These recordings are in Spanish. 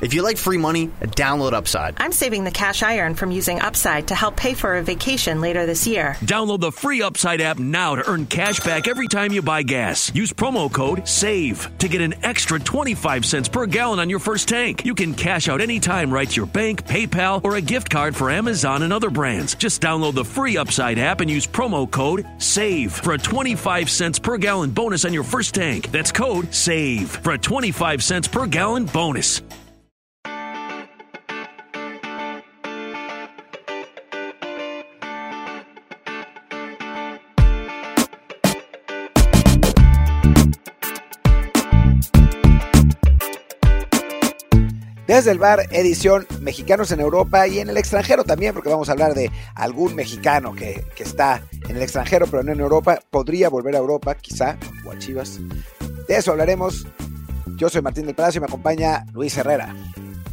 If you like free money, download Upside. I'm saving the cash I earn from using Upside to help pay for a vacation later this year. Download the free Upside app now to earn cash back every time you buy gas. Use promo code SAVE to get an extra 25 cents per gallon on your first tank. You can cash out anytime right to your bank, PayPal, or a gift card for Amazon and other brands. Just download the free Upside app and use promo code SAVE for a 25 cents per gallon bonus on your first tank. That's code SAVE for a 25 cents per gallon bonus. Desde el Bar, edición Mexicanos en Europa y en el extranjero también, porque vamos a hablar de algún mexicano que está en el extranjero, pero no en Europa, podría volver a Europa, quizá, o a Chivas. De eso hablaremos. Yo soy Martín del Palacio y me acompaña Luis Herrera.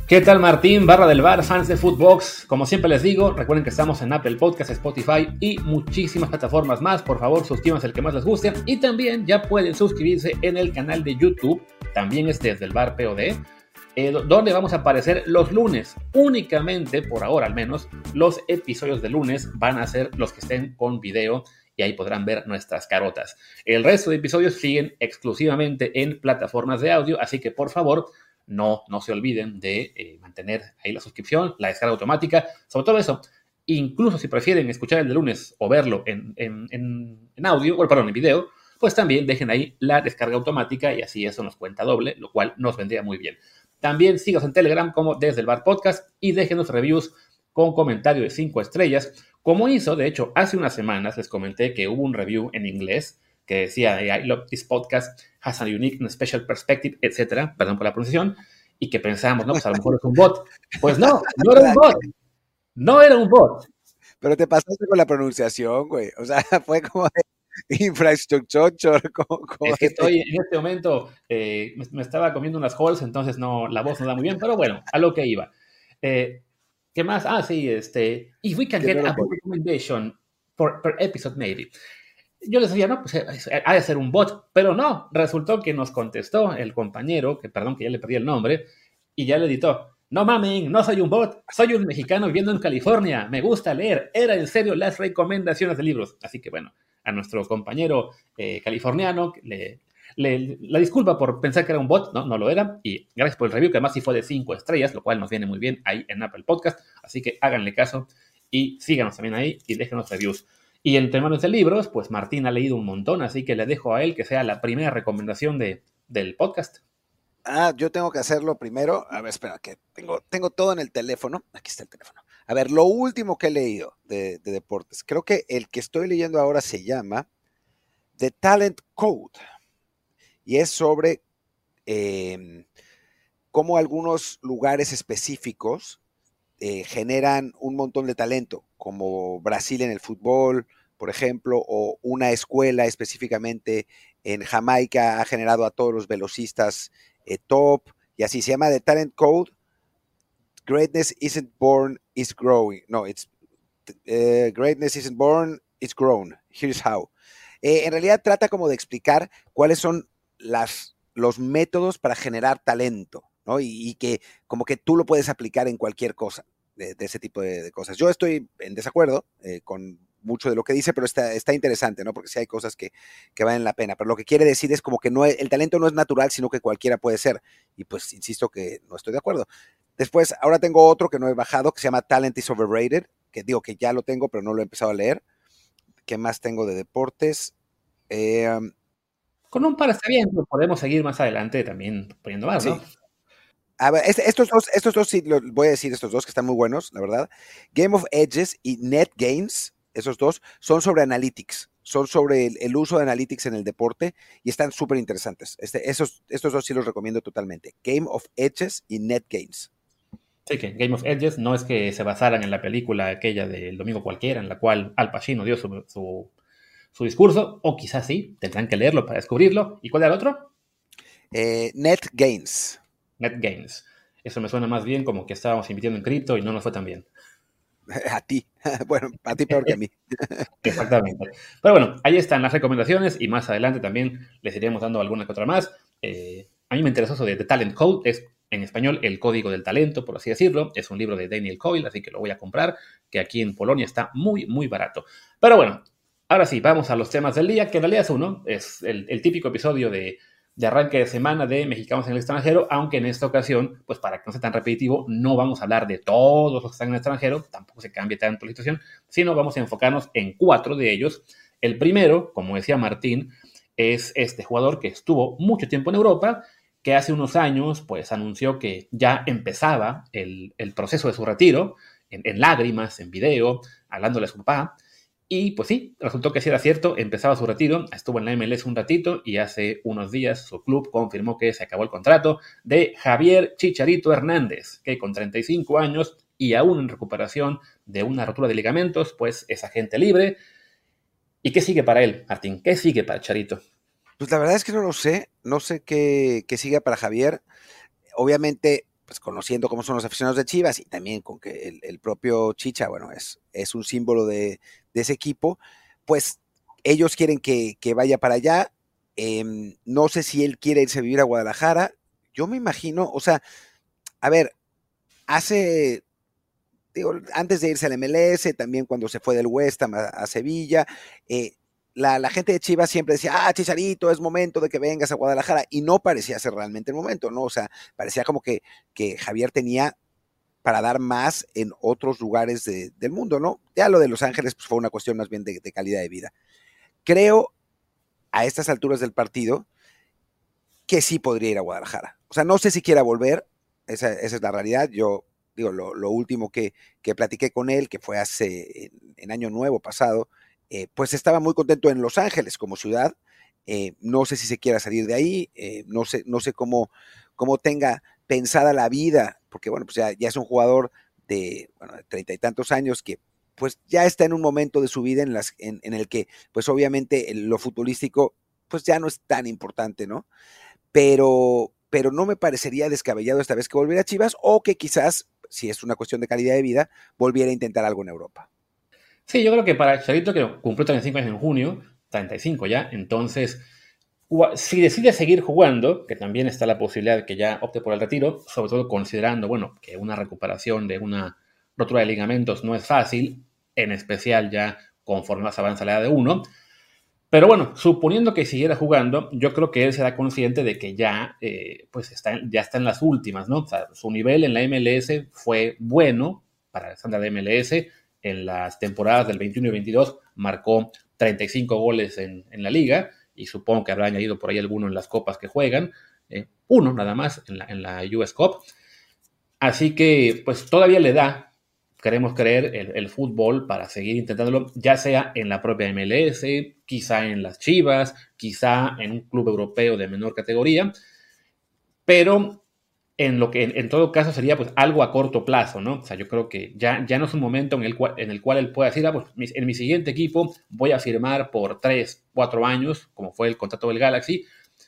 ¿Qué tal, Martín? Barra del Bar, fans de Footbox. Como siempre les digo, recuerden que estamos en Apple Podcasts, Spotify y muchísimas plataformas más. Por favor, suscríbanse al que más les guste. Y también ya pueden suscribirse en el canal de YouTube. También es Desde el Bar POD. Donde vamos a aparecer los lunes. Únicamente, por ahora al menos, los episodios de lunes van a ser los que estén con video y ahí podrán ver nuestras carotas. El resto de episodios siguen exclusivamente en plataformas de audio, así que por favor no se olviden de mantener ahí la suscripción, la descarga automática, sobre todo eso. Incluso si prefieren escuchar el de lunes o verlo en audio, o perdón, en video, pues también dejen ahí la descarga automática y así eso nos cuenta doble, lo cual nos vendría muy bien. También síganos en Telegram como Desde el Bar Podcast y déjenos reviews con comentario de 5 estrellas. Como hizo, de hecho, hace unas semanas les comenté que hubo un review en inglés que decía I love this podcast, has a unique and special perspective, etc. Perdón por la pronunciación. Y que pensábamos, no, pues a lo mejor es un bot. Pues no era un bot. No era un bot. Pero te pasaste con la pronunciación, güey. O sea, fue como... infraestructura. Es que estoy en este momento, me estaba comiendo unas holes, entonces no, la voz no da muy bien, pero bueno, a lo que iba. ¿Qué más? Ah, sí, if we can get a book recommendation per episode, maybe. Yo les decía, no, pues ha de ser un bot, pero no, resultó que nos contestó el compañero, que perdón, que ya le perdí el nombre, y ya le editó. No mamen, no soy un bot, soy un mexicano viviendo en California, me gusta leer, era en serio las recomendaciones de libros. Así que bueno, a nuestro compañero californiano, la disculpa por pensar que era un bot, no lo era, y gracias por el review, que además sí fue de 5 estrellas, lo cual nos viene muy bien ahí en Apple Podcast, así que háganle caso y síganos también ahí y déjenos reviews. Y en temas de libros, pues Martín ha leído un montón, así que le dejo a él que sea la primera recomendación del podcast. Ah, yo tengo que hacerlo primero, a ver, espera, que tengo todo en el teléfono, aquí está el teléfono. A ver, lo último que he leído de deportes, creo que el que estoy leyendo ahora se llama The Talent Code y es sobre cómo algunos lugares específicos generan un montón de talento, como Brasil en el fútbol, por ejemplo, o una escuela específicamente en Jamaica ha generado a todos los velocistas top y así se llama The Talent Code. Greatness isn't born, it's growing. No, it's greatness isn't born, it's grown. Here's how. En realidad trata como de explicar cuáles son los métodos para generar talento, ¿no? Y que como que tú lo puedes aplicar en cualquier cosa, de ese tipo de cosas. Yo estoy en desacuerdo con mucho de lo que dice, pero está interesante, ¿no? Porque sí hay cosas que valen la pena. Pero lo que quiere decir es como que no, el talento no es natural, sino que cualquiera puede ser. Y pues insisto que no estoy de acuerdo. Después, ahora tengo otro que no he bajado, que se llama Talent is Overrated, que digo que ya lo tengo, pero no lo he empezado a leer. ¿Qué más tengo de deportes? Con un par está bien, podemos seguir más adelante también poniendo más, sí, ¿no? A ver, estos dos sí, voy a decir estos dos que están muy buenos, la verdad. Game of Edges y Net Gains, esos dos, son sobre analytics. son sobre el uso de analytics en el deporte y están súper interesantes. Estos dos sí los recomiendo totalmente. Game of Edges y Net Gains. Sí, que Game of Edges no es que se basaran en la película aquella del domingo cualquiera, en la cual Al Pacino dio su discurso, o quizás sí, tendrán que leerlo para descubrirlo. ¿Y cuál era el otro? Net Gains. Net Gains. Eso me suena más bien como que estábamos invirtiendo en cripto y no nos fue tan bien. A ti. Bueno, a ti peor que a mí. Exactamente. Pero bueno, ahí están las recomendaciones y más adelante también les iremos dando alguna que otra más. A mí me interesó eso de The Talent Code. Es, en español, El Código del Talento, por así decirlo. Es un libro de Daniel Coyle, así que lo voy a comprar, que aquí en Polonia está muy, muy barato. Pero bueno, ahora sí, vamos a los temas del día, que en realidad es uno. Es el típico episodio de arranque de semana de mexicanos en el extranjero, aunque en esta ocasión, pues para que no sea tan repetitivo, no vamos a hablar de todos los que están en el extranjero, tampoco se cambie tanto la situación, sino vamos a enfocarnos en 4 de ellos. El primero, como decía Martín, es este jugador que estuvo mucho tiempo en Europa, que hace unos años, pues, anunció que ya empezaba el proceso de su retiro, en lágrimas, en video, hablándole a su papá. Y, pues sí, resultó que sí era cierto, empezaba su retiro, estuvo en la MLS un ratito y hace unos días su club confirmó que se acabó el contrato de Javier Chicharito Hernández, que con 35 años y aún en recuperación de una rotura de ligamentos, pues es agente libre. ¿Y qué sigue para él, Martín? ¿Qué sigue para Chicharito? Pues la verdad es que no lo sé, no sé qué siga para Javier. Obviamente, pues conociendo cómo son los aficionados de Chivas y también con que el propio Chicha, bueno, es un símbolo de ese equipo, pues ellos quieren que vaya para allá. No sé si él quiere irse a vivir a Guadalajara. Yo me imagino, o sea, a ver, antes de irse al MLS, también cuando se fue del West Ham a Sevilla, la gente de Chivas siempre decía, Chicharito, es momento de que vengas a Guadalajara, y no parecía ser realmente el momento, ¿no? O sea, parecía como que Javier tenía para dar más en otros lugares del mundo, ¿no? Ya lo de Los Ángeles pues, fue una cuestión más bien de calidad de vida. Creo, a estas alturas del partido, que sí podría ir a Guadalajara. O sea, no sé si quiera volver, esa es la realidad. Yo digo, lo último que platiqué con él, que fue hace en Año Nuevo pasado, pues estaba muy contento en Los Ángeles como ciudad. No sé si se quiera salir de ahí, no sé cómo tenga pensada la vida, porque bueno, pues ya es un jugador de 30 y tantos años que pues ya está en un momento de su vida en el que pues obviamente lo futbolístico pues ya no es tan importante, ¿no? Pero no me parecería descabellado esta vez que volviera a Chivas, o que quizás, si es una cuestión de calidad de vida, volviera a intentar algo en Europa. Sí, yo creo que para Chicharito, que cumplió 35 años en junio, 35 ya, entonces, si decide seguir jugando, que también está la posibilidad de que ya opte por el retiro, sobre todo considerando, bueno, que una recuperación de una rotura de ligamentos no es fácil, en especial ya conforme más avanza la edad de uno, pero bueno, suponiendo que siguiera jugando, yo creo que él será consciente de que ya, pues ya está en las últimas, ¿no? O sea, su nivel en la MLS fue bueno para el estándar de MLS. En las temporadas del 21 y 22 marcó 35 goles en la liga, y supongo que habrá añadido por ahí alguno en las copas que juegan, uno nada más en la US Cup. Así que pues todavía le da, queremos creer, el fútbol para seguir intentándolo, ya sea en la propia MLS, quizá en las Chivas, quizá en un club europeo de menor categoría, pero en lo que en todo caso sería pues algo a corto plazo, ¿no? O sea, yo creo que ya no es un momento en el cual él pueda decir, pues en mi siguiente equipo voy a firmar por 3, 4 años, como fue el contrato del Galaxy,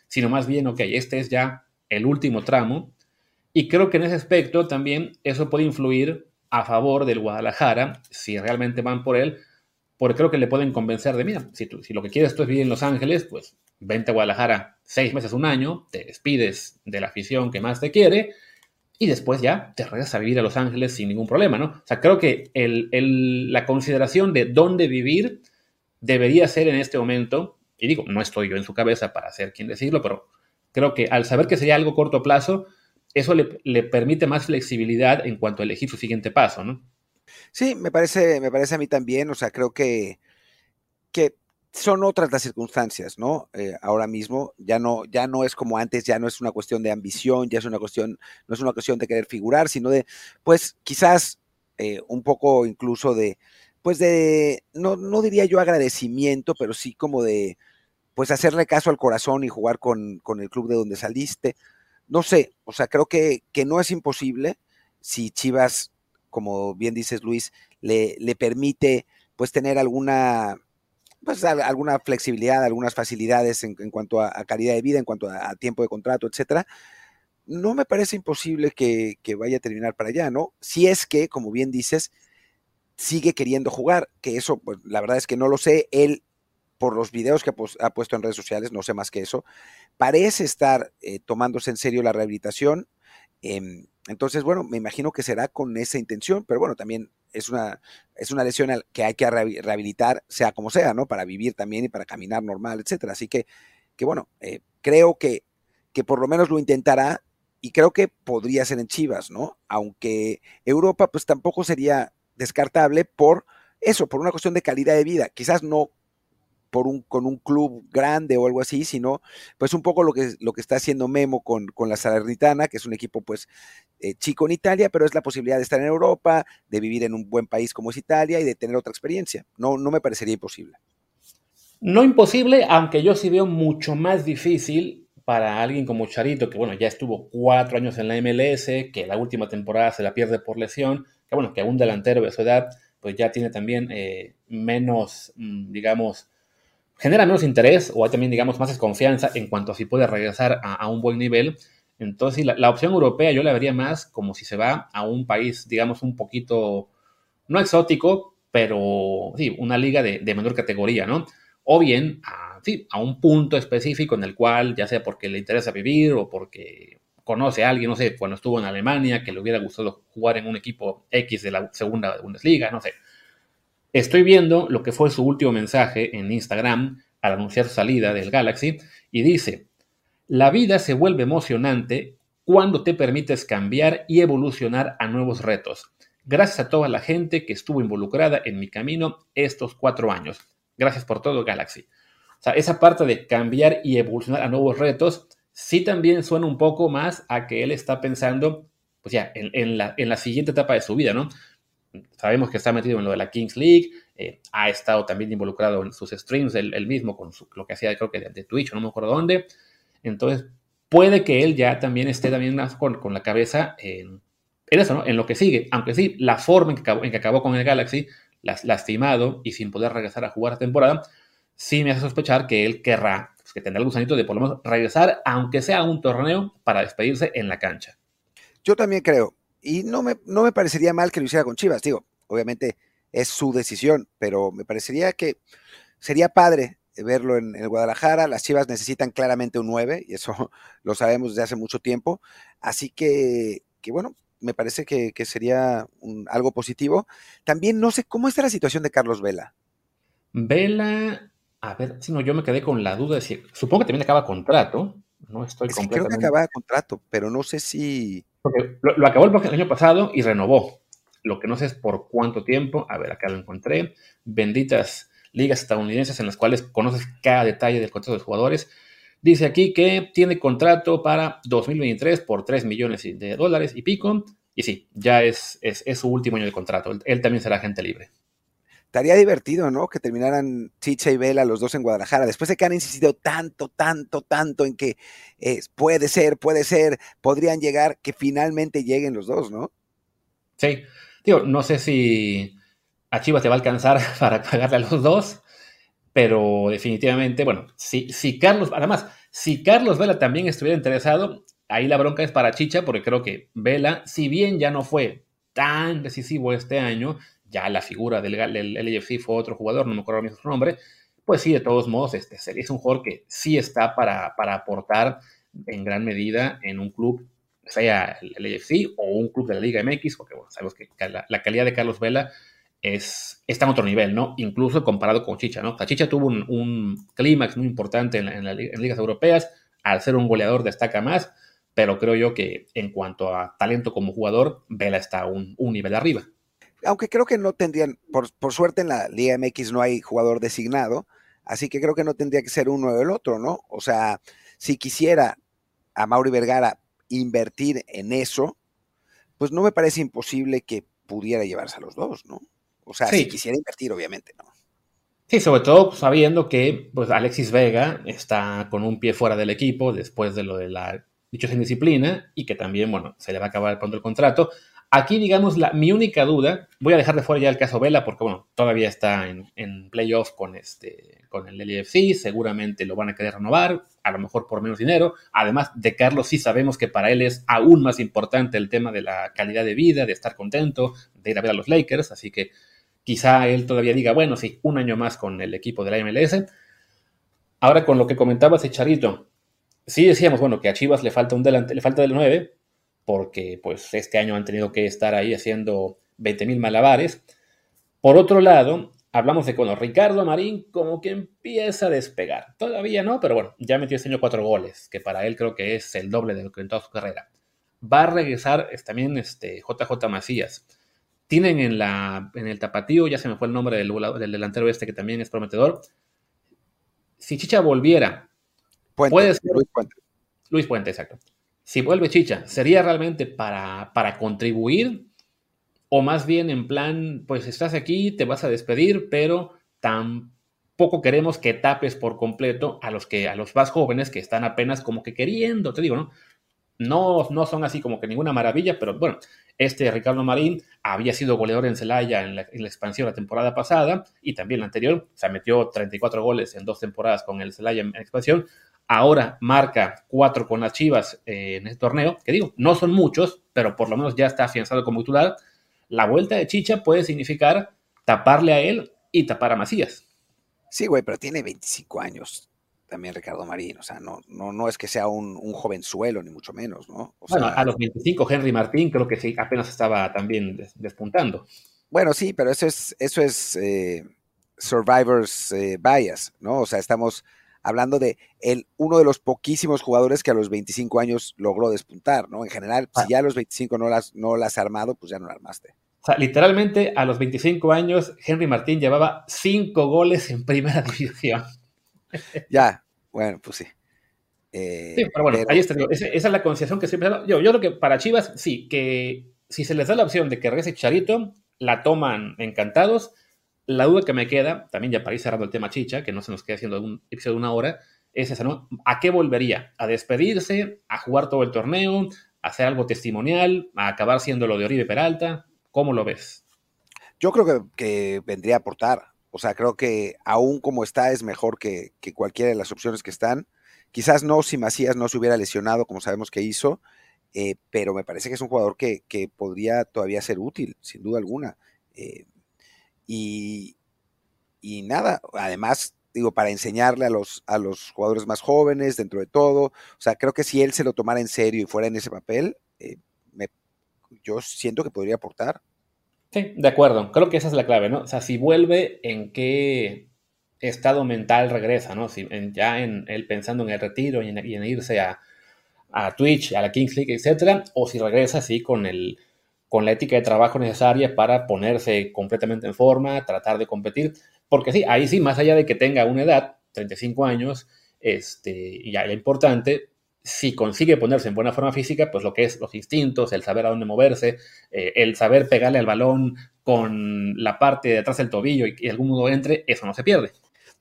sino más bien, ok, este es ya el último tramo, y creo que en ese aspecto también eso puede influir a favor del Guadalajara, si realmente van por él, porque creo que le pueden convencer de, mira, si lo que quieres tú es vivir en Los Ángeles, pues vente a Guadalajara 6 meses, un año, te despides de la afición que más te quiere y después ya te regresas a vivir a Los Ángeles sin ningún problema, ¿no? O sea, creo que la consideración de dónde vivir debería ser en este momento, y digo, no estoy yo en su cabeza para ser quien decirlo, pero creo que al saber que sería algo corto plazo, eso le permite más flexibilidad en cuanto a elegir su siguiente paso, ¿no? Sí, me parece a mí también, o sea, creo que son otras las circunstancias, ¿no? Ahora mismo ya no es como antes, ya no es una cuestión de ambición, no es una cuestión de querer figurar, sino de, pues, quizás un poco incluso de, pues de, no diría yo agradecimiento, pero sí como de, pues hacerle caso al corazón y jugar con el club de donde saliste. No sé, o sea, creo que no es imposible si Chivas, como bien dices Luis, le permite pues tener alguna flexibilidad, algunas facilidades en cuanto a calidad de vida, en cuanto a tiempo de contrato, etcétera. No me parece imposible que vaya a terminar para allá, ¿no? Si es que, como bien dices, sigue queriendo jugar, que eso, pues, la verdad es que no lo sé. Él, por los videos que ha puesto en redes sociales, no sé más que eso, parece estar tomándose en serio la rehabilitación. Entonces, bueno, me imagino que será con esa intención, pero bueno, también es una lesión que hay que rehabilitar, sea como sea, ¿no? Para vivir también y para caminar normal, etcétera. Así que bueno, creo que por lo menos lo intentará y creo que podría ser en Chivas, ¿no? Aunque Europa, pues tampoco sería descartable por eso, por una cuestión de calidad de vida. Quizás no con un club grande o algo así, sino pues un poco lo que está haciendo Memo con la Salernitana, que es un equipo pues chico en Italia, pero es la posibilidad de estar en Europa, de vivir en un buen país como es Italia y de tener otra experiencia. No me parecería imposible. No imposible, aunque yo sí veo mucho más difícil para alguien como Chicharito, que bueno, ya estuvo 4 años en la MLS, que la última temporada se la pierde por lesión, que bueno, que un delantero de su edad pues ya tiene también menos, digamos, genera menos interés o hay también, digamos, más desconfianza en cuanto a si puede regresar a un buen nivel. Entonces, la opción europea yo la vería más como si se va a un país, digamos, un poquito, no exótico, pero sí, una liga de menor categoría, ¿no? O bien, a un punto específico en el cual, ya sea porque le interesa vivir o porque conoce a alguien, no sé, cuando estuvo en Alemania, que le hubiera gustado jugar en un equipo X de la segunda Bundesliga, no sé. Estoy viendo lo que fue su último mensaje en Instagram al anunciar su salida del Galaxy y dice: la vida se vuelve emocionante cuando te permites cambiar y evolucionar a nuevos retos. Gracias a toda la gente que estuvo involucrada en mi camino estos 4 años. Gracias por todo, Galaxy. O sea, esa parte de cambiar y evolucionar a nuevos retos sí también suena un poco más a que él está pensando pues ya en la siguiente etapa de su vida, ¿no? Sabemos que está metido en lo de la Kings League, ha estado también involucrado en sus streams, él mismo con lo que hacía, creo que de Twitch, no me acuerdo dónde. Entonces, puede que él ya también esté también más con la cabeza en eso, ¿no? En lo que sigue. Aunque sí, la forma en que acabó con el Galaxy, lastimado y sin poder regresar a jugar la temporada, sí me hace sospechar que él querrá, pues, que tendrá el gusanito de por lo menos regresar, aunque sea a un torneo, para despedirse en la cancha. Yo también creo. Y no me parecería mal que lo hiciera con Chivas, digo, obviamente es su decisión, pero me parecería que sería padre verlo en el Guadalajara. Las Chivas necesitan claramente un 9, y eso lo sabemos desde hace mucho tiempo, así que bueno, me parece que sería algo positivo. También no sé cómo está la situación de Carlos Vela. Vela, a ver, si no, yo me quedé con la duda de si, supongo que también acaba contrato, no estoy completamente... Creo que acaba contrato, pero no sé si... Porque lo acabó el año pasado y renovó. Lo que no sé es por cuánto tiempo. A ver, acá lo encontré. Benditas ligas estadounidenses en las cuales conoces cada detalle del contrato de los jugadores. Dice aquí que tiene contrato para 2023 por $3 millones de dólares y pico. Y sí, ya es su último año de contrato. Él también será agente libre. Estaría divertido, ¿no? Que terminaran Chicha y Vela los dos en Guadalajara. Después de que han insistido tanto en que puede ser, podrían llegar, que finalmente lleguen los dos, ¿no? Sí. Digo, no sé si a Chivas te va a alcanzar para pagarle a los dos, pero definitivamente, bueno, si Carlos Vela también estuviera interesado, ahí la bronca es para Chicha, porque creo que Vela, si bien ya no fue tan decisivo este año, ya la figura del LAFC fue otro jugador, no me acuerdo bien su nombre, pues sí, de todos modos, es un jugador que sí está para aportar en gran medida en un club, sea el LAFC o un club de la Liga MX, porque bueno, sabemos que la calidad de Carlos Vela está en otro nivel, ¿no? Incluso comparado con Chicha, ¿no? O sea, Chicha tuvo un clímax muy importante en ligas europeas, al ser un goleador destaca más, pero creo yo que en cuanto a talento como jugador, Vela está a un nivel arriba. Aunque creo que no tendrían, por suerte en la Liga MX no hay jugador designado, así que creo que no tendría que ser uno o el otro, ¿no? O sea, si quisiera a Mauri Vergara invertir en eso, pues no me parece imposible que pudiera llevarse a los dos, ¿no? O sea, sí, si quisiera invertir, obviamente, ¿no? Sí, sobre todo pues, sabiendo que pues, Alexis Vega está con un pie fuera del equipo después de lo de la dichosa indisciplina y que también, bueno, se le va a acabar pronto el contrato. Aquí, digamos, mi única duda, voy a dejar de fuera ya el caso Vela porque, bueno, todavía está en playoff con el LAFC, seguramente lo van a querer renovar, a lo mejor por menos dinero. Además, de Carlos sí sabemos que para él es aún más importante el tema de la calidad de vida, de estar contento, de ir a ver a los Lakers, así que quizá él todavía diga, bueno, sí, un año más con el equipo de la MLS. Ahora, con lo que comentabas, Chicharito, sí decíamos, bueno, que a Chivas le falta un delantero, le falta del 9, porque pues este año han tenido que estar ahí haciendo 20,000 malabares. Por otro lado, hablamos de que bueno, Ricardo Marín como que empieza a despegar. Todavía no, pero bueno, ya metió este año 4 goles, que para él creo que es el doble de lo que en toda su carrera. Va a regresar también JJ Macías. Tienen en el tapatío, ya se me fue el nombre del delantero que también es prometedor. Si Chicha volviera, puede ser Luis Puente. Luis Puente, exacto. Si vuelve Chicha, ¿sería realmente para contribuir? O más bien en plan, pues estás aquí, te vas a despedir, pero tampoco queremos que tapes por completo a los más jóvenes que están apenas como que queriendo, te digo, ¿no? No son así como que ninguna maravilla, pero bueno, Ricardo Marín había sido goleador en Celaya en la expansión la temporada pasada y también la anterior, se metió 34 goles en 2 temporadas con el Celaya en expansión. Ahora marca 4 con las Chivas en este torneo, que digo, no son muchos, pero por lo menos ya está afianzado como titular. La vuelta de Chicha puede significar taparle a él y tapar a Macías. Sí, güey, pero tiene 25 años también Ricardo Marín, o sea, no es que sea un jovenzuelo, ni mucho menos, ¿no? O bueno, sea, a los 25 Henry Martín creo que sí, apenas estaba también despuntando. Bueno, sí, pero eso es Survivor's bias, ¿no? O sea, estamos hablando de uno de los poquísimos jugadores que a los 25 años logró despuntar, ¿no? En general, si ya a los 25 no las has armado, pues ya no la armaste. O sea, literalmente, a los 25 años, Henry Martín llevaba 5 goles en primera división. Ya, bueno, pues sí. Sí, pero bueno, ahí está. Esa es la concesión que estoy pensando. Yo creo que para Chivas, sí, que si se les da la opción de que regrese Chicharito, la toman encantados. La duda que me queda, también ya para ir cerrando el tema Chicha, que no se nos quede haciendo un episodio de 1 hora, es esa, ¿no? ¿A qué volvería? ¿A despedirse? ¿A jugar todo el torneo? ¿A hacer algo testimonial? ¿A acabar siendo lo de Oribe Peralta? ¿Cómo lo ves? Yo creo que vendría a aportar. O sea, creo que aún como está es mejor que cualquiera de las opciones que están. Quizás no si Macías no se hubiera lesionado, como sabemos que hizo, pero me parece que es un jugador que podría todavía ser útil, sin duda alguna. Y nada, además, digo, para enseñarle a los jugadores más jóvenes dentro de todo, o sea, creo que si él se lo tomara en serio y fuera en ese papel, yo siento que podría aportar. Sí, de acuerdo, creo que esa es la clave, ¿no? O sea, si vuelve, ¿en qué estado mental regresa, no? Si ya en él pensando en el retiro y en irse a Twitch, a la Kings League, etcétera, o si regresa así con la ética de trabajo necesaria para ponerse completamente en forma, tratar de competir, porque sí, ahí sí, más allá de que tenga una edad, 35 años, ya importante, si consigue ponerse en buena forma física, pues lo que es los instintos, el saber a dónde moverse, el saber pegarle al balón con la parte de atrás del tobillo y que algún modo entre, eso no se pierde.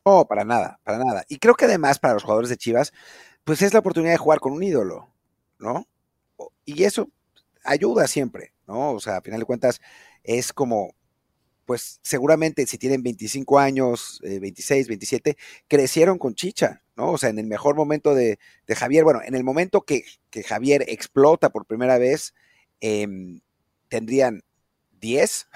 Oh, para nada, para nada. Y creo que además para los jugadores de Chivas, pues es la oportunidad de jugar con un ídolo, ¿no? Y eso ayuda siempre, ¿no? O sea, a final de cuentas es como, pues seguramente si tienen 25 años, 26, 27, crecieron con Chicha, ¿no? O sea, en el mejor momento de Javier, bueno, en el momento que Javier explota por primera vez, tendrían 10,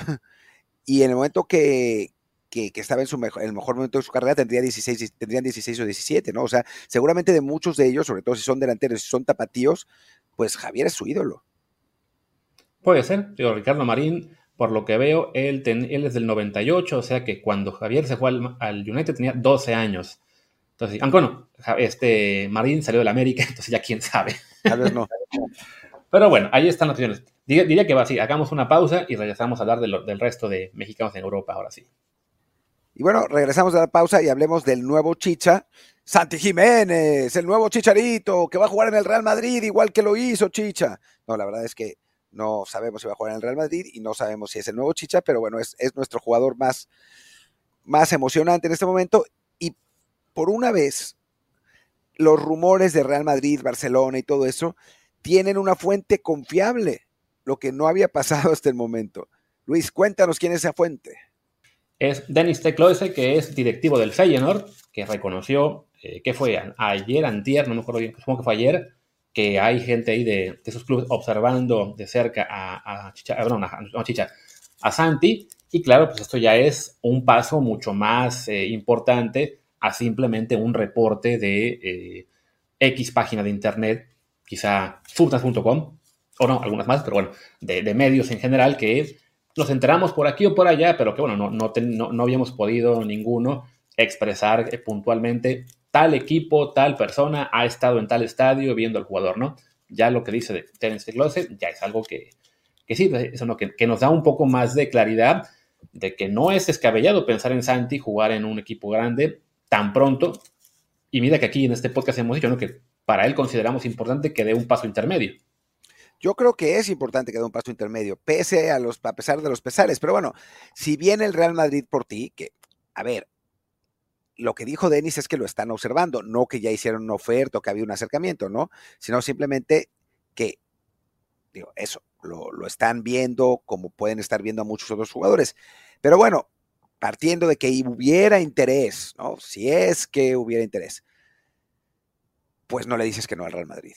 y en el momento que estaba en el mejor momento de su carrera tendrían 16 o 17, ¿no? O sea, seguramente de muchos de ellos, sobre todo si son delanteros, si son tapatíos, pues Javier es su ídolo. Puede ser, digo, Ricardo Marín, por lo que veo, él es del 98, o sea que cuando Javier se fue al United tenía 12 años. Entonces, aunque bueno, Marín salió del América, entonces ya quién sabe. Tal vez no. Pero bueno, ahí están las opciones. Diría que va así, hagamos una pausa y regresamos a hablar del resto de mexicanos en Europa, ahora sí. Y bueno, regresamos a la pausa y hablemos del nuevo Chicha, Santi Giménez, el nuevo Chicharito, que va a jugar en el Real Madrid, igual que lo hizo Chicha. No, la verdad es que no sabemos si va a jugar en el Real Madrid y no sabemos si es el nuevo Chicha, pero bueno, es nuestro jugador más emocionante en este momento. Y por una vez, los rumores de Real Madrid, Barcelona y todo eso tienen una fuente confiable, lo que no había pasado hasta el momento. Luis, cuéntanos quién es esa fuente. Es Dennis T. Kloese, que es directivo del Feyenoord, que reconoció que fue ayer, antier, no me acuerdo bien, supongo que fue ayer, que hay gente ahí de esos clubes observando de cerca a Santi, y claro, pues esto ya es un paso mucho más importante a simplemente un reporte de X página de internet, quizá substance.com, o no, algunas más, pero bueno, de medios en general, que nos enteramos por aquí o por allá, pero que bueno, no habíamos podido ninguno expresar puntualmente tal equipo, tal persona ha estado en tal estadio viendo al jugador, ¿no? Ya lo que dice de Terence Close ya es algo que sí, eso, ¿no? que nos da un poco más de claridad de que no es descabellado pensar en Santi jugar en un equipo grande tan pronto. Y mira que aquí en este podcast hemos dicho, ¿no?, que para él consideramos importante que dé un paso intermedio. Yo creo que es importante que dé un paso intermedio, a pesar de los pesares. Pero bueno, si viene el Real Madrid por ti, que, a ver, lo que dijo Denis es que lo están observando, no que ya hicieron una oferta o que había un acercamiento, ¿no? Sino simplemente que, digo, eso, lo están viendo como pueden estar viendo a muchos otros jugadores. Pero bueno, partiendo de que hubiera interés, ¿no? Si es que hubiera interés, pues no le dices que no al Real Madrid,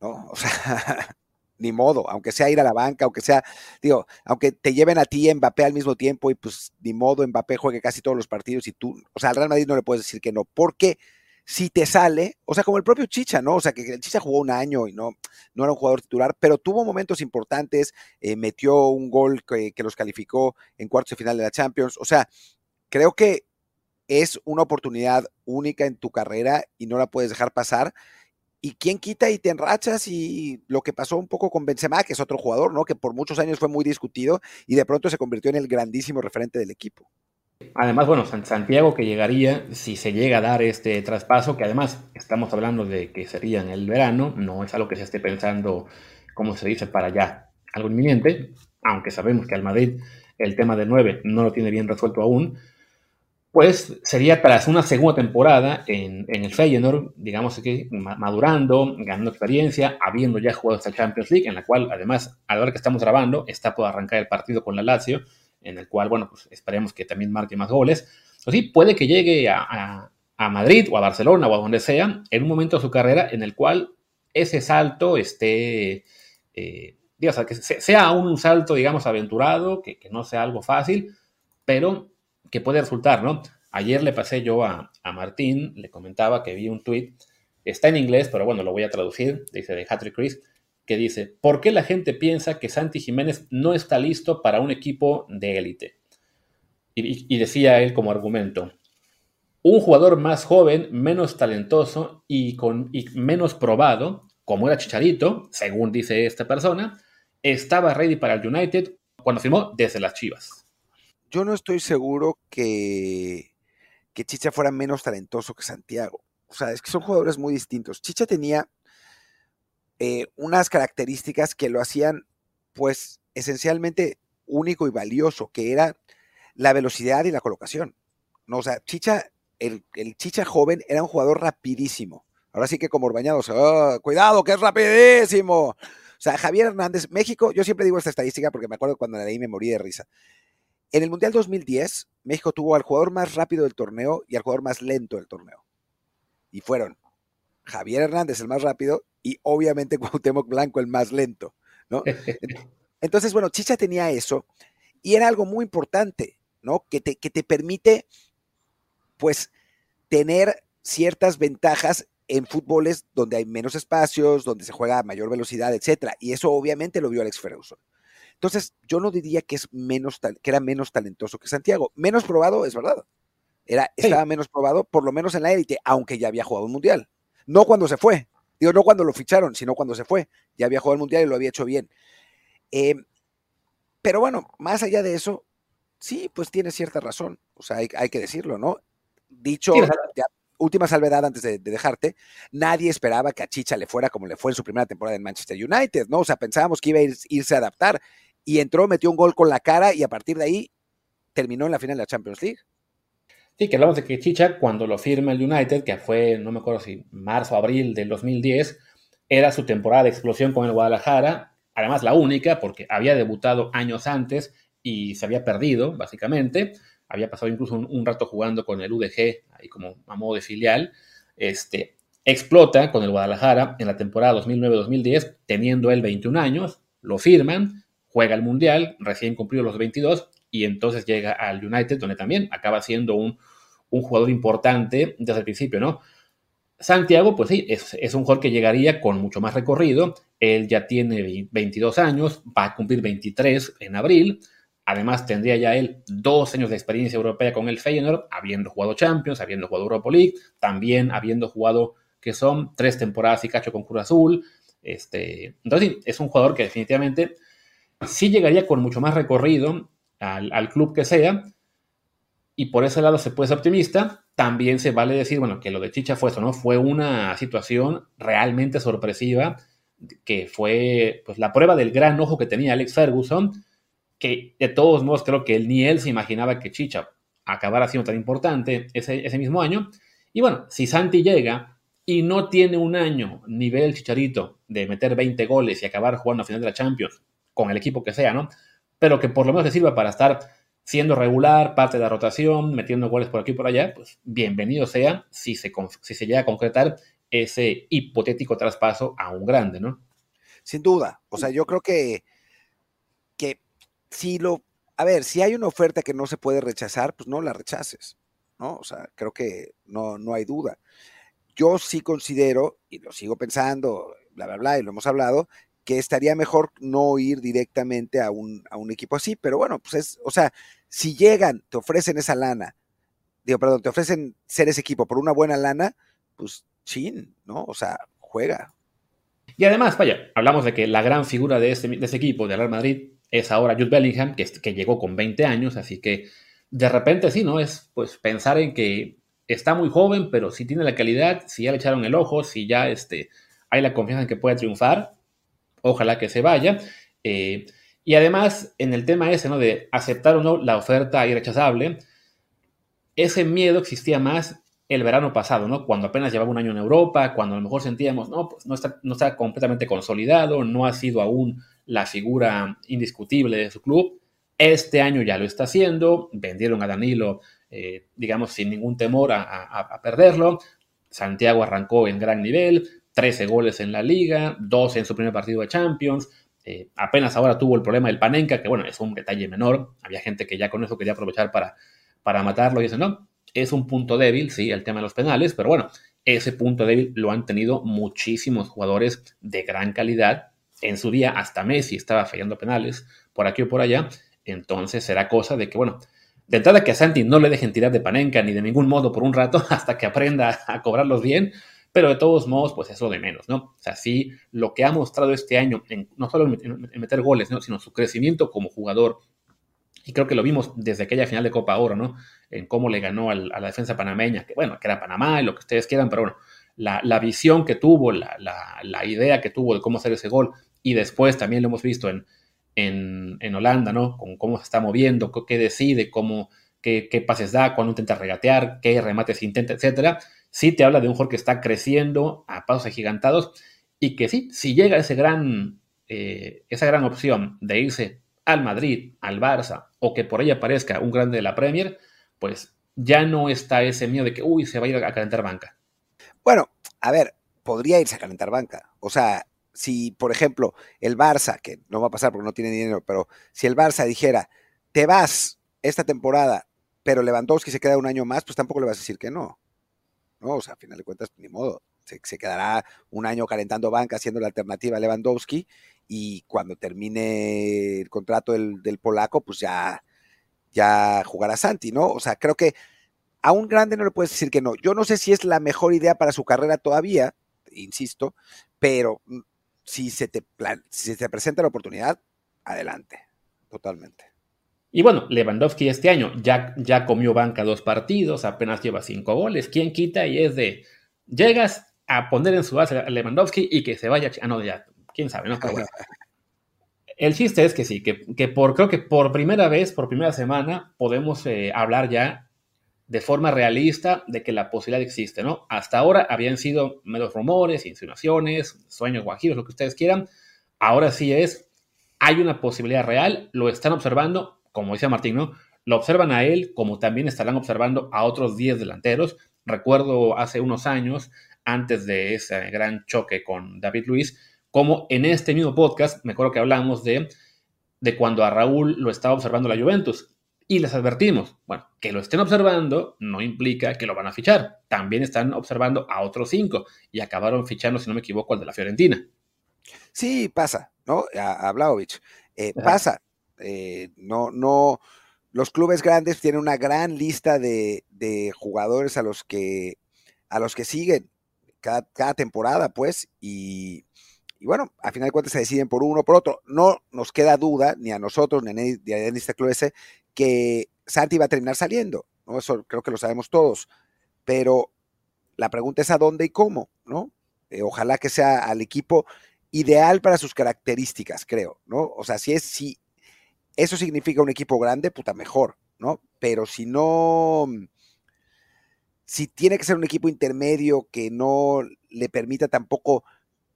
¿no? O sea... Ni modo, aunque sea ir a la banca, aunque sea, digo, aunque te lleven a ti Mbappé al mismo tiempo y pues ni modo, Mbappé juegue casi todos los partidos y tú, o sea, al Real Madrid no le puedes decir que no, porque si te sale, o sea, como el propio Chicha, ¿no? O sea, que el Chicha jugó un año y no era un jugador titular, pero tuvo momentos importantes, metió un gol que los calificó en cuartos de final de la Champions, o sea, creo que es una oportunidad única en tu carrera y no la puedes dejar pasar. Y quién quita y te enrachas, y lo que pasó un poco con Benzema, que es otro jugador, ¿no?, que por muchos años fue muy discutido y de pronto se convirtió en el grandísimo referente del equipo. Además, bueno, Santiago, que llegaría, si se llega a dar este traspaso, que además estamos hablando de que sería en el verano, no es algo que se esté pensando, como se dice, para allá, algo inminente, aunque sabemos que al Madrid el tema del 9 no lo tiene bien resuelto aún. Pues sería tras una segunda temporada en el Feyenoord, digamos que madurando, ganando experiencia, habiendo ya jugado esta Champions League, en la cual además, a la hora que estamos grabando, está por arrancar el partido con la Lazio, en el cual, bueno, pues esperemos que también marque más goles. O sí, puede que llegue a Madrid o a Barcelona o a donde sea, en un momento de su carrera en el cual ese salto esté, digamos, que sea un salto, digamos, aventurado, que no sea algo fácil, pero... que puede resultar, ¿no? Ayer le pasé yo a Martín, le comentaba que vi un tweet, está en inglés, pero bueno, lo voy a traducir, dice de Hattrick Chris, que dice, ¿por qué la gente piensa que Santi Giménez no está listo para un equipo de élite? Y decía él como argumento, un jugador más joven, menos talentoso y menos probado, como era Chicharito, según dice esta persona, estaba ready para el United cuando firmó desde las Chivas. Yo no estoy seguro que Chicha fuera menos talentoso que Santiago. O sea, es que son jugadores muy distintos. Chicha tenía unas características que lo hacían, pues, esencialmente único y valioso, que era la velocidad y la colocación. No, o sea, Chicha, el Chicha joven era un jugador rapidísimo. Ahora sí que como Orbañados, o sea, ¡oh, cuidado que es rapidísimo! O sea, Javier Hernández, México, yo siempre digo esta estadística porque me acuerdo cuando la leí me morí de risa. En el Mundial 2010, México tuvo al jugador más rápido del torneo y al jugador más lento del torneo. Y fueron Javier Hernández, el más rápido, y obviamente Cuauhtémoc Blanco, el más lento, ¿no? Entonces, bueno, Chicha tenía eso y era algo muy importante, ¿no? Que te permite, pues, tener ciertas ventajas en fútboles donde hay menos espacios, donde se juega a mayor velocidad, etcétera. Y eso obviamente lo vio Alex Ferguson. Entonces, yo no diría que era menos talentoso que Santiago. Menos probado, es verdad. Estaba menos probado, por lo menos en la élite, aunque ya había jugado un mundial. No cuando se fue. Digo, no cuando lo ficharon, sino cuando se fue. Ya había jugado el mundial y lo había hecho bien. Pero bueno, más allá de eso, sí, pues tiene cierta razón. O sea, hay que decirlo, ¿no? Dicho, sí, ya, última salvedad antes de dejarte, nadie esperaba que a Chicha le fuera como le fue en su primera temporada en Manchester United, ¿no? O sea, pensábamos que iba a irse a adaptar y entró, metió un gol con la cara y a partir de ahí terminó en la final de la Champions League. Sí, que hablamos de que Chicha, cuando lo firma el United, que fue, no me acuerdo si marzo o abril del 2010, era su temporada de explosión con el Guadalajara, además la única, porque había debutado años antes y se había perdido, básicamente. Había pasado incluso un rato jugando con el UDG, ahí como a modo de filial. Explota con el Guadalajara en la temporada 2009-2010, teniendo él 21 años, lo firman, juega el Mundial, recién cumplido los 22, y entonces llega al United, donde también acaba siendo un jugador importante desde el principio, ¿no? Santiago, pues sí, es un jugador que llegaría con mucho más recorrido. Él ya tiene 22 años, va a cumplir 23 en abril. Además, tendría ya él 2 años de experiencia europea con el Feyenoord, habiendo jugado Champions, habiendo jugado Europa League, también habiendo jugado, que son 3 temporadas y cacho con Cruz Azul. Entonces, sí, es un jugador que definitivamente sí llegaría con mucho más recorrido al club que sea, y por ese lado se puede ser optimista. También se vale decir, bueno, que lo de Chicha fue eso, ¿no? Fue una situación realmente sorpresiva, que fue pues la prueba del gran ojo que tenía Alex Ferguson, que de todos modos creo que ni él se imaginaba que Chicha acabara siendo tan importante ese mismo año. Y bueno, si Santi llega y no tiene un año nivel Chicharito de meter 20 goles y acabar jugando a final de la Champions con el equipo que sea, ¿no? Pero que por lo menos le sirva para estar siendo regular, parte de la rotación, metiendo goles por aquí y por allá, pues bienvenido sea si se llega a concretar ese hipotético traspaso a un grande, ¿no? Sin duda. O sea, yo creo que si hay una oferta que no se puede rechazar, pues no la rechaces, ¿no? O sea, creo que no hay duda. Yo sí considero, y lo sigo pensando, bla, bla, bla, y lo hemos hablado, que estaría mejor no ir directamente a un equipo así, pero bueno, pues si llegan, te ofrecen esa lana, te ofrecen ser ese equipo por una buena lana, pues chin, ¿no? O sea, juega. Y además, vaya, hablamos de que la gran figura de ese equipo, de Real Madrid, es ahora Jude Bellingham, que llegó con 20 años, así que de repente sí, ¿no? Es pues pensar en que está muy joven, pero si tiene la calidad, si ya le echaron el ojo, si ya hay la confianza en que puede triunfar, ojalá que se vaya. Y además, en el tema ese, ¿no? De aceptar o no la oferta irrechazable, ese miedo existía más el verano pasado, ¿no? Cuando apenas llevaba un año en Europa, cuando a lo mejor sentíamos, no, pues no está completamente consolidado, no ha sido aún la figura indiscutible de su club. Este año ya lo está haciendo, vendieron a Danilo, digamos, sin ningún temor a perderlo. Santiago arrancó en gran nivel, 13 goles en la Liga, 12 en su primer partido de Champions. Apenas ahora tuvo el problema del Panenka, que bueno, es un detalle menor. Había gente que ya con eso quería aprovechar para matarlo y dicen, no, es un punto débil, sí, el tema de los penales, pero bueno, ese punto débil lo han tenido muchísimos jugadores de gran calidad. En su día hasta Messi estaba fallando penales por aquí o por allá. Entonces será cosa de que, bueno, de entrada que a Santi no le dejen tirar de Panenka ni de ningún modo por un rato hasta que aprenda a cobrarlos bien. Pero de todos modos, pues es lo de menos, ¿no? O sea, sí, lo que ha mostrado este año, no solo en meter goles, ¿no? Sino su crecimiento como jugador, y creo que lo vimos desde aquella final de Copa Oro, ¿no? En cómo le ganó a la defensa panameña, que bueno, que era Panamá y lo que ustedes quieran, pero bueno, la visión que tuvo, la idea que tuvo de cómo hacer ese gol, y después también lo hemos visto en Holanda, ¿no? Con cómo se está moviendo, qué decide, qué pases da, cuándo intenta regatear, qué remates intenta, etcétera. Sí te habla de un jugador que está creciendo a pasos agigantados y que sí, si llega esa gran opción de irse al Madrid, al Barça, o que por ahí aparezca un grande de la Premier, pues ya no está ese miedo de que, uy, se va a ir a calentar banca. Bueno, a ver, podría irse a calentar banca. O sea, si, por ejemplo, el Barça, que no va a pasar porque no tiene dinero, pero si el Barça dijera, te vas esta temporada, pero Lewandowski se queda un año más, pues tampoco le vas a decir que no. No, o sea, a final de cuentas, ni modo. Se quedará un año calentando banca, siendo la alternativa a Lewandowski, y cuando termine el contrato del polaco, pues ya jugará Santi, ¿no? O sea, creo que a un grande no le puedes decir que no. Yo no sé si es la mejor idea para su carrera todavía, insisto, pero si se te presenta la oportunidad, adelante, totalmente. Y bueno, Lewandowski este año ya comió banca 2 partidos, apenas lleva 5 goles. ¿Quién quita? Y es de, llegas a poner en su base a Lewandowski y que se vaya. Ah, no, ya, quién sabe, ¿no? Pero bueno. El chiste es que sí, creo que por primera vez, por primera semana, podemos hablar ya de forma realista de que la posibilidad existe, ¿no? Hasta ahora habían sido meros rumores, insinuaciones, sueños guajiros, lo que ustedes quieran. Ahora sí es, hay una posibilidad real, lo están observando, como dice Martín, ¿no? Lo observan a él, como también estarán observando a otros 10 delanteros. Recuerdo hace unos años, antes de ese gran choque con David Luiz, como en este mismo podcast, me acuerdo que hablamos de cuando a Raúl lo estaba observando la Juventus y les advertimos, bueno, que lo estén observando no implica que lo van a fichar. También están observando a otros 5 y acabaron fichando, si no me equivoco, al de la Fiorentina. Sí, pasa, ¿no? A Vlahovic. Pasa. No, los clubes grandes tienen una gran lista de jugadores a los que siguen cada temporada, pues, y bueno, al final de cuentas se deciden por uno o por otro. No nos queda duda, ni a nosotros, ni a este club ese, que Santi va a terminar saliendo, ¿no? Eso creo que lo sabemos todos. Pero la pregunta es a dónde y cómo, ¿no? Ojalá que sea al equipo ideal para sus características, creo, ¿no? O sea, si eso significa un equipo grande, puta, mejor, ¿no? Pero si no... Si tiene que ser un equipo intermedio que no le permita tampoco...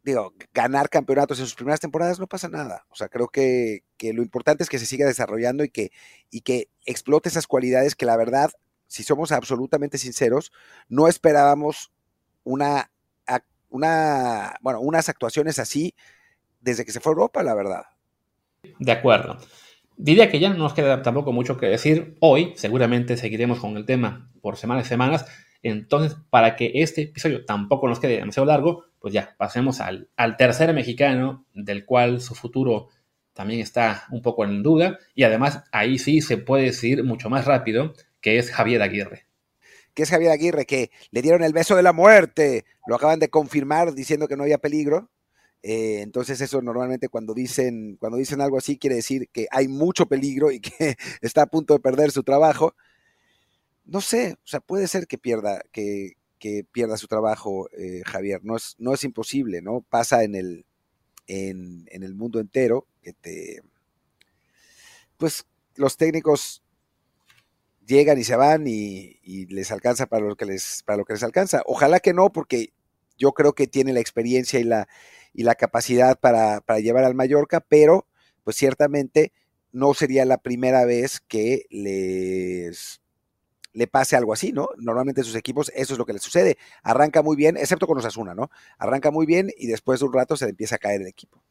Digo, ganar campeonatos en sus primeras temporadas, no pasa nada. O sea, creo que lo importante es que se siga desarrollando y que explote esas cualidades que la verdad, si somos absolutamente sinceros, no esperábamos unas actuaciones así desde que se fue a Europa, la verdad. De acuerdo. Diría que ya no nos queda tampoco mucho que decir hoy. Seguramente seguiremos con el tema por semanas y semanas. Entonces, para que este episodio tampoco nos quede demasiado largo, pues ya, pasemos al tercer mexicano, del cual su futuro también está un poco en duda, y además ahí sí se puede decidir mucho más rápido, que es Javier Aguirre. Que es Javier Aguirre, que le dieron el beso de la muerte, lo acaban de confirmar diciendo que no había peligro, entonces eso normalmente cuando dicen algo así quiere decir que hay mucho peligro y que está a punto de perder su trabajo. No sé, o sea, puede ser que pierda su trabajo, Javier. No es imposible, ¿no? Pasa en el mundo entero. Pues los técnicos llegan y se van y les alcanza para lo que les alcanza. Ojalá que no, porque yo creo que tiene la experiencia y la capacidad para llevar al Mallorca, pero pues ciertamente no sería la primera vez que le pase algo así, ¿no? Normalmente sus equipos, eso es lo que les sucede. Arranca muy bien, excepto con Osasuna, ¿no? Arranca muy bien y después de un rato se le empieza a caer el equipo.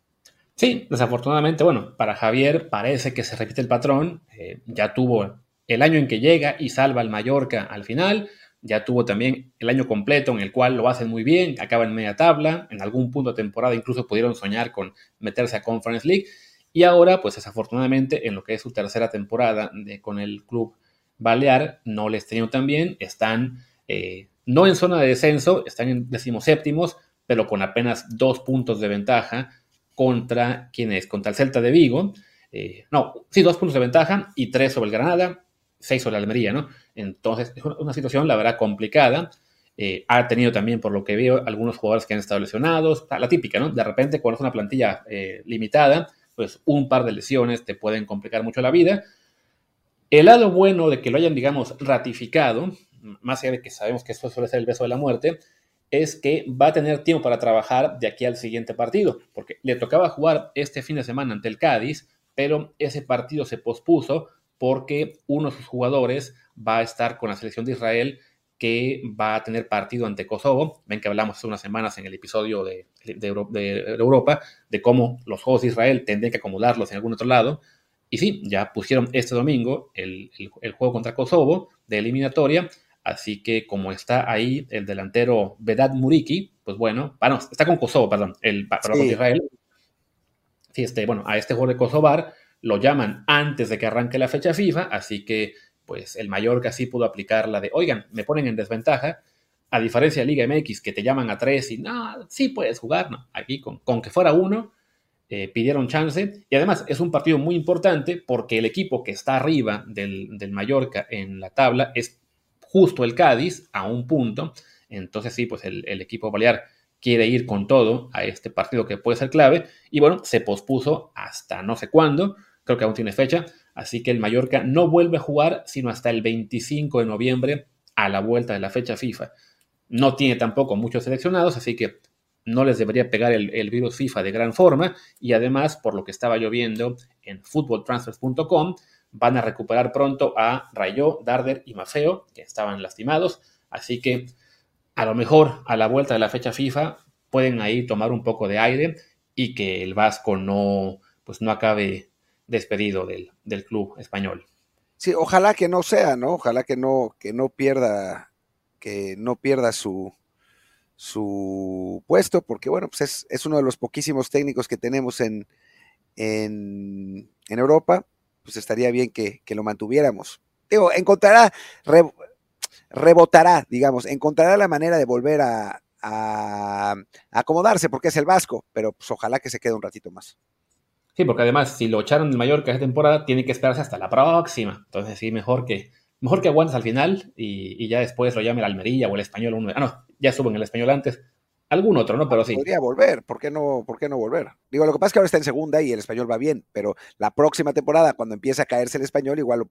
Sí, desafortunadamente, bueno, para Javier parece que se repite el patrón. Ya tuvo el año en que llega y salva al Mallorca al final. Ya tuvo también el año completo en el cual lo hacen muy bien, acaba en media tabla. En algún punto de temporada incluso pudieron soñar con meterse a Conference League. Y ahora, pues desafortunadamente, en lo que es su tercera temporada con el club Balear, no les tenía tan bien, están no en zona de descenso, están en 17º, pero con apenas 2 puntos de ventaja contra el Celta de Vigo, 2 puntos de ventaja y 3 sobre el Granada, 6 sobre el Almería, ¿no? Entonces es una situación, la verdad, complicada. Ha tenido también, por lo que veo, algunos jugadores que han estado lesionados, la típica, ¿no? De repente cuando es una plantilla limitada, pues un par de lesiones te pueden complicar mucho la vida. El lado bueno de que lo hayan, digamos, ratificado, más allá de que sabemos que esto suele ser el beso de la muerte, es que va a tener tiempo para trabajar de aquí al siguiente partido, porque le tocaba jugar este fin de semana ante el Cádiz, pero ese partido se pospuso porque uno de sus jugadores va a estar con la selección de Israel, que va a tener partido ante Kosovo. Ven que hablamos hace unas semanas en el episodio de Europa de cómo los juegos de Israel tendrían que acomodarlos en algún otro lado. Y sí, ya pusieron este domingo el juego contra Kosovo de eliminatoria, así que como está ahí el delantero Vedat Muriqi, pues bueno, está con Kosovo, perdón, Israel. Sí, bueno, a este jugador de Kosovar lo llaman antes de que arranque la fecha FIFA, así que pues el Mallorca sí pudo aplicar la de, oigan, me ponen en desventaja, a diferencia de Liga MX, que te llaman a 3 y, no, sí puedes jugar, no, aquí con que fuera 1... pidieron chance, y además es un partido muy importante porque el equipo que está arriba del Mallorca en la tabla es justo el Cádiz a un punto. Entonces sí, pues el equipo balear quiere ir con todo a este partido que puede ser clave, y bueno, se pospuso hasta no sé cuándo, creo que aún tiene fecha, así que el Mallorca no vuelve a jugar sino hasta el 25 de noviembre a la vuelta de la fecha FIFA. No tiene tampoco muchos seleccionados, así que no les debería pegar el virus FIFA de gran forma, y además, por lo que estaba yo viendo en footballtransfers.com, van a recuperar pronto a Rayo, Darder y Mafeo, que estaban lastimados, así que a lo mejor a la vuelta de la fecha FIFA pueden ahí tomar un poco de aire y que el Vasco no acabe despedido del club español. Sí, ojalá que no sea, ¿no? Ojalá que no pierda su puesto, porque bueno, pues es uno de los poquísimos técnicos que tenemos en Europa, pues estaría bien que lo mantuviéramos. Digo, rebotará, digamos, encontrará la manera de volver a acomodarse, porque es el Vasco, pero pues ojalá que se quede un ratito más. Sí, porque además, si lo echaron del Mallorca esta temporada, tiene que esperarse hasta la próxima, entonces sí, mejor que aguantes al final y ya después lo llame el Almería o el Español. Ya suben el Español antes. Algún otro, ¿no? Pero sí. Podría volver. ¿Por qué no volver? Digo, lo que pasa es que ahora está en segunda y el Español va bien, pero la próxima temporada, cuando empiece a caerse el Español, igual lo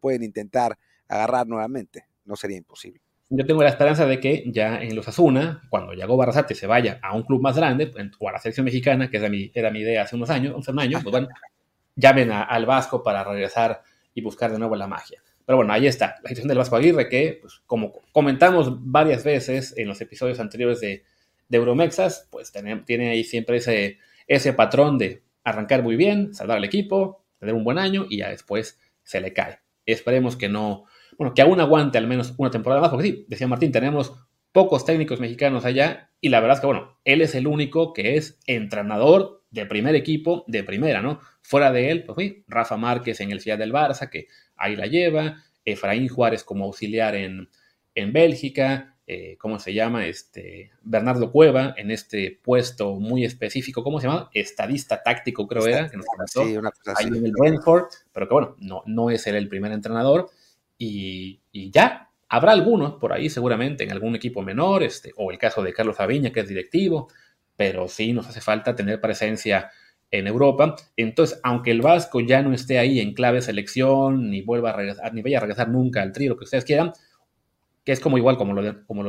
pueden intentar agarrar nuevamente. No sería imposible. Yo tengo la esperanza de que ya en los Asuna, cuando Yago Barrasate se vaya a un club más grande, o a la selección mexicana, que era mi idea hace unos años, 11 años, pues bueno, llamen al Vasco para regresar y buscar de nuevo la magia. Pero bueno, ahí está, la situación del Vasco Aguirre, que pues, como comentamos varias veces en los episodios anteriores de Euromexas, pues tiene ahí siempre ese patrón de arrancar muy bien, salvar al equipo, tener un buen año y ya después se le cae. Esperemos que que aún aguante al menos una temporada más, porque sí, decía Martín, tenemos pocos técnicos mexicanos allá y la verdad es que, bueno, él es el único que es entrenador de primer equipo, de primera, ¿no? Fuera de él, pues sí, Rafa Márquez en el Celaya del Barça, que ahí la lleva, Efraín Juárez como auxiliar en Bélgica, Bernardo Cueva en este puesto muy específico, ¿cómo se llama? Estadista táctico, creo era, que nos comentó, sí, una cosa ahí así. En el Brentford, pero que bueno, no es él el primer entrenador, y ya, habrá algunos por ahí seguramente en algún equipo menor, o el caso de Carlos Aviña, que es directivo, pero sí nos hace falta tener presencia en Europa. Entonces, aunque el Vasco ya no esté ahí en clave selección, ni vuelva a regresar, ni vaya a regresar nunca al Tri, lo que ustedes quieran, que es como lo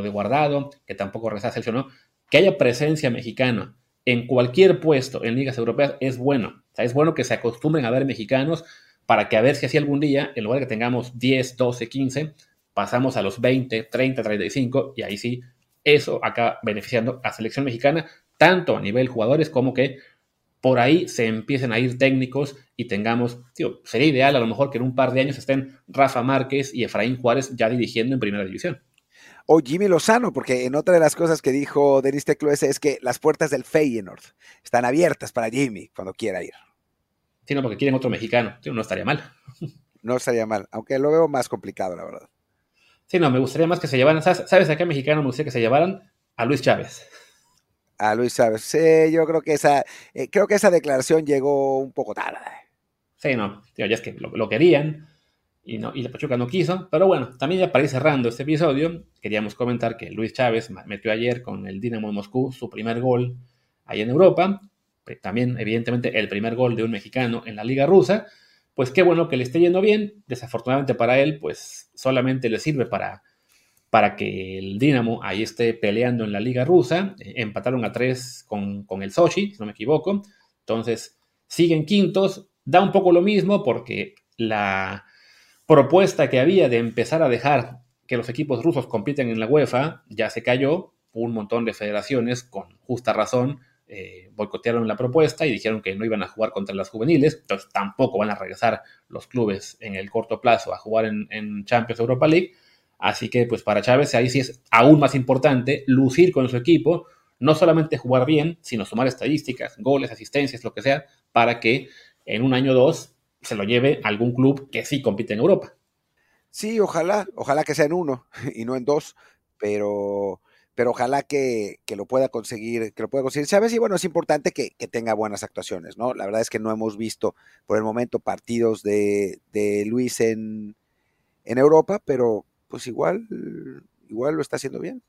de Guardado, que tampoco regresa a selección, ¿no? Que haya presencia mexicana en cualquier puesto en ligas europeas es bueno. O sea, es bueno que se acostumbren a ver mexicanos para que a ver si así algún día, en lugar de que tengamos 10, 12, 15, pasamos a los 20, 30, 35, y ahí sí, eso acaba beneficiando a selección mexicana, tanto a nivel jugadores como que por ahí se empiecen a ir técnicos y tengamos, sería ideal a lo mejor que en un par de años estén Rafa Márquez y Efraín Juárez ya dirigiendo en primera división. O Jimmy Lozano, porque en otra de las cosas que dijo Denis Tecluese es que las puertas del Feyenoord están abiertas para Jimmy cuando quiera ir. Sí, no, porque quieren otro mexicano, no estaría mal. No estaría mal, aunque lo veo más complicado, la verdad. Sí, no, me gustaría más que se llevaran, ¿sabes a qué mexicano me gustaría que se llevaran? A Luis Chávez. A Luis Chávez. Sí, yo creo que esa declaración llegó un poco tarde. Sí, no, ya es que lo querían y la Pachuca no quiso, pero bueno, también ya para ir cerrando este episodio, queríamos comentar que Luis Chávez metió ayer con el Dinamo de Moscú su primer gol ahí en Europa, también evidentemente el primer gol de un mexicano en la Liga Rusa. Pues qué bueno que le esté yendo bien, desafortunadamente para él, pues solamente le sirve para que el Dinamo ahí esté peleando en la Liga Rusa. Empataron a 3 con el Sochi, si no me equivoco. Entonces, siguen quintos. Da un poco lo mismo porque la propuesta que había de empezar a dejar que los equipos rusos compiten en la UEFA ya se cayó. Un montón de federaciones, con justa razón, boicotearon la propuesta y dijeron que no iban a jugar contra las juveniles. Entonces, tampoco van a regresar los clubes en el corto plazo a jugar en Champions Europa League. Así que, pues, para Chávez ahí sí es aún más importante lucir con su equipo, no solamente jugar bien, sino sumar estadísticas, goles, asistencias, lo que sea, para que en un año o dos se lo lleve a algún club que sí compite en Europa. Sí, ojalá que sea en uno y no en dos, pero pero ojalá que lo pueda conseguir, Chávez, y bueno, es importante que tenga buenas actuaciones, ¿no? La verdad es que no hemos visto por el momento partidos de Luis en Europa, pero pues igual lo está haciendo bien.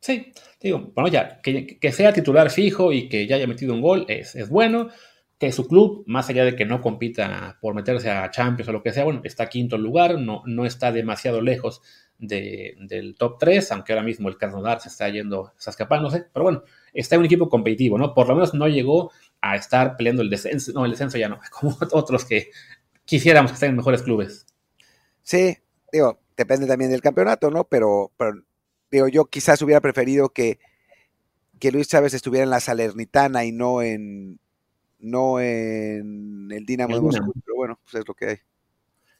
Sí, digo, bueno, ya, que sea titular fijo y que ya haya metido un gol es bueno, que su club, más allá de que no compita por meterse a Champions o lo que sea, bueno, está quinto lugar, no está demasiado lejos del top 3, aunque ahora mismo el Krasnodar se está yendo, se está escapándose, pero bueno, está en un equipo competitivo, ¿no? Por lo menos no llegó a estar peleando el descenso, no, el descenso ya no, como otros que quisiéramos que estén en mejores clubes. Sí, digo, depende también del campeonato, ¿no? Pero digo, yo quizás hubiera preferido que Luis Chávez estuviera en la Salernitana y no en el Dinamo de Moscú, pero bueno, pues es lo que hay.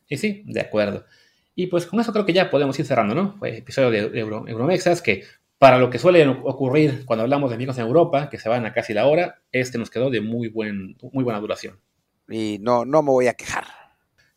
Y sí, de acuerdo. Y pues con eso creo que ya podemos ir cerrando, ¿no? Pues, episodio de Euromexas, que para lo que suele ocurrir cuando hablamos de amigos en Europa, que se van a casi la hora, nos quedó de muy buena duración. Y no me voy a quejar.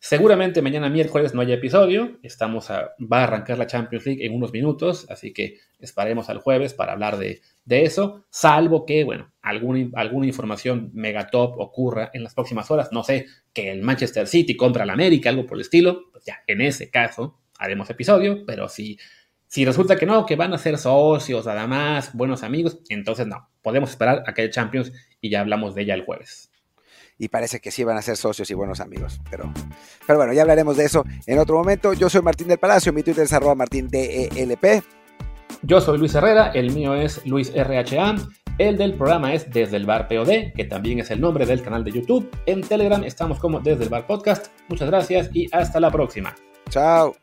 Seguramente mañana miércoles no haya episodio, va a arrancar la Champions League en unos minutos, así que esperemos al jueves para hablar de eso, salvo que, bueno, alguna información megatop ocurra en las próximas horas, no sé, que el Manchester City compra al América, algo por el estilo, pues ya, en ese caso haremos episodio, pero si resulta que no, que van a ser socios, nada más, buenos amigos, entonces no, podemos esperar a que haya Champions y ya hablamos de ella el jueves. Y parece que sí van a ser socios y buenos amigos. Pero bueno, ya hablaremos de eso en otro momento. Yo soy Martín del Palacio, mi Twitter es @martindelp. Yo soy Luis Herrera, el mío es Luis RHA. El del programa es Desde el Bar POD, que también es el nombre del canal de YouTube. En Telegram estamos como Desde el Bar Podcast. Muchas gracias y hasta la próxima. Chao.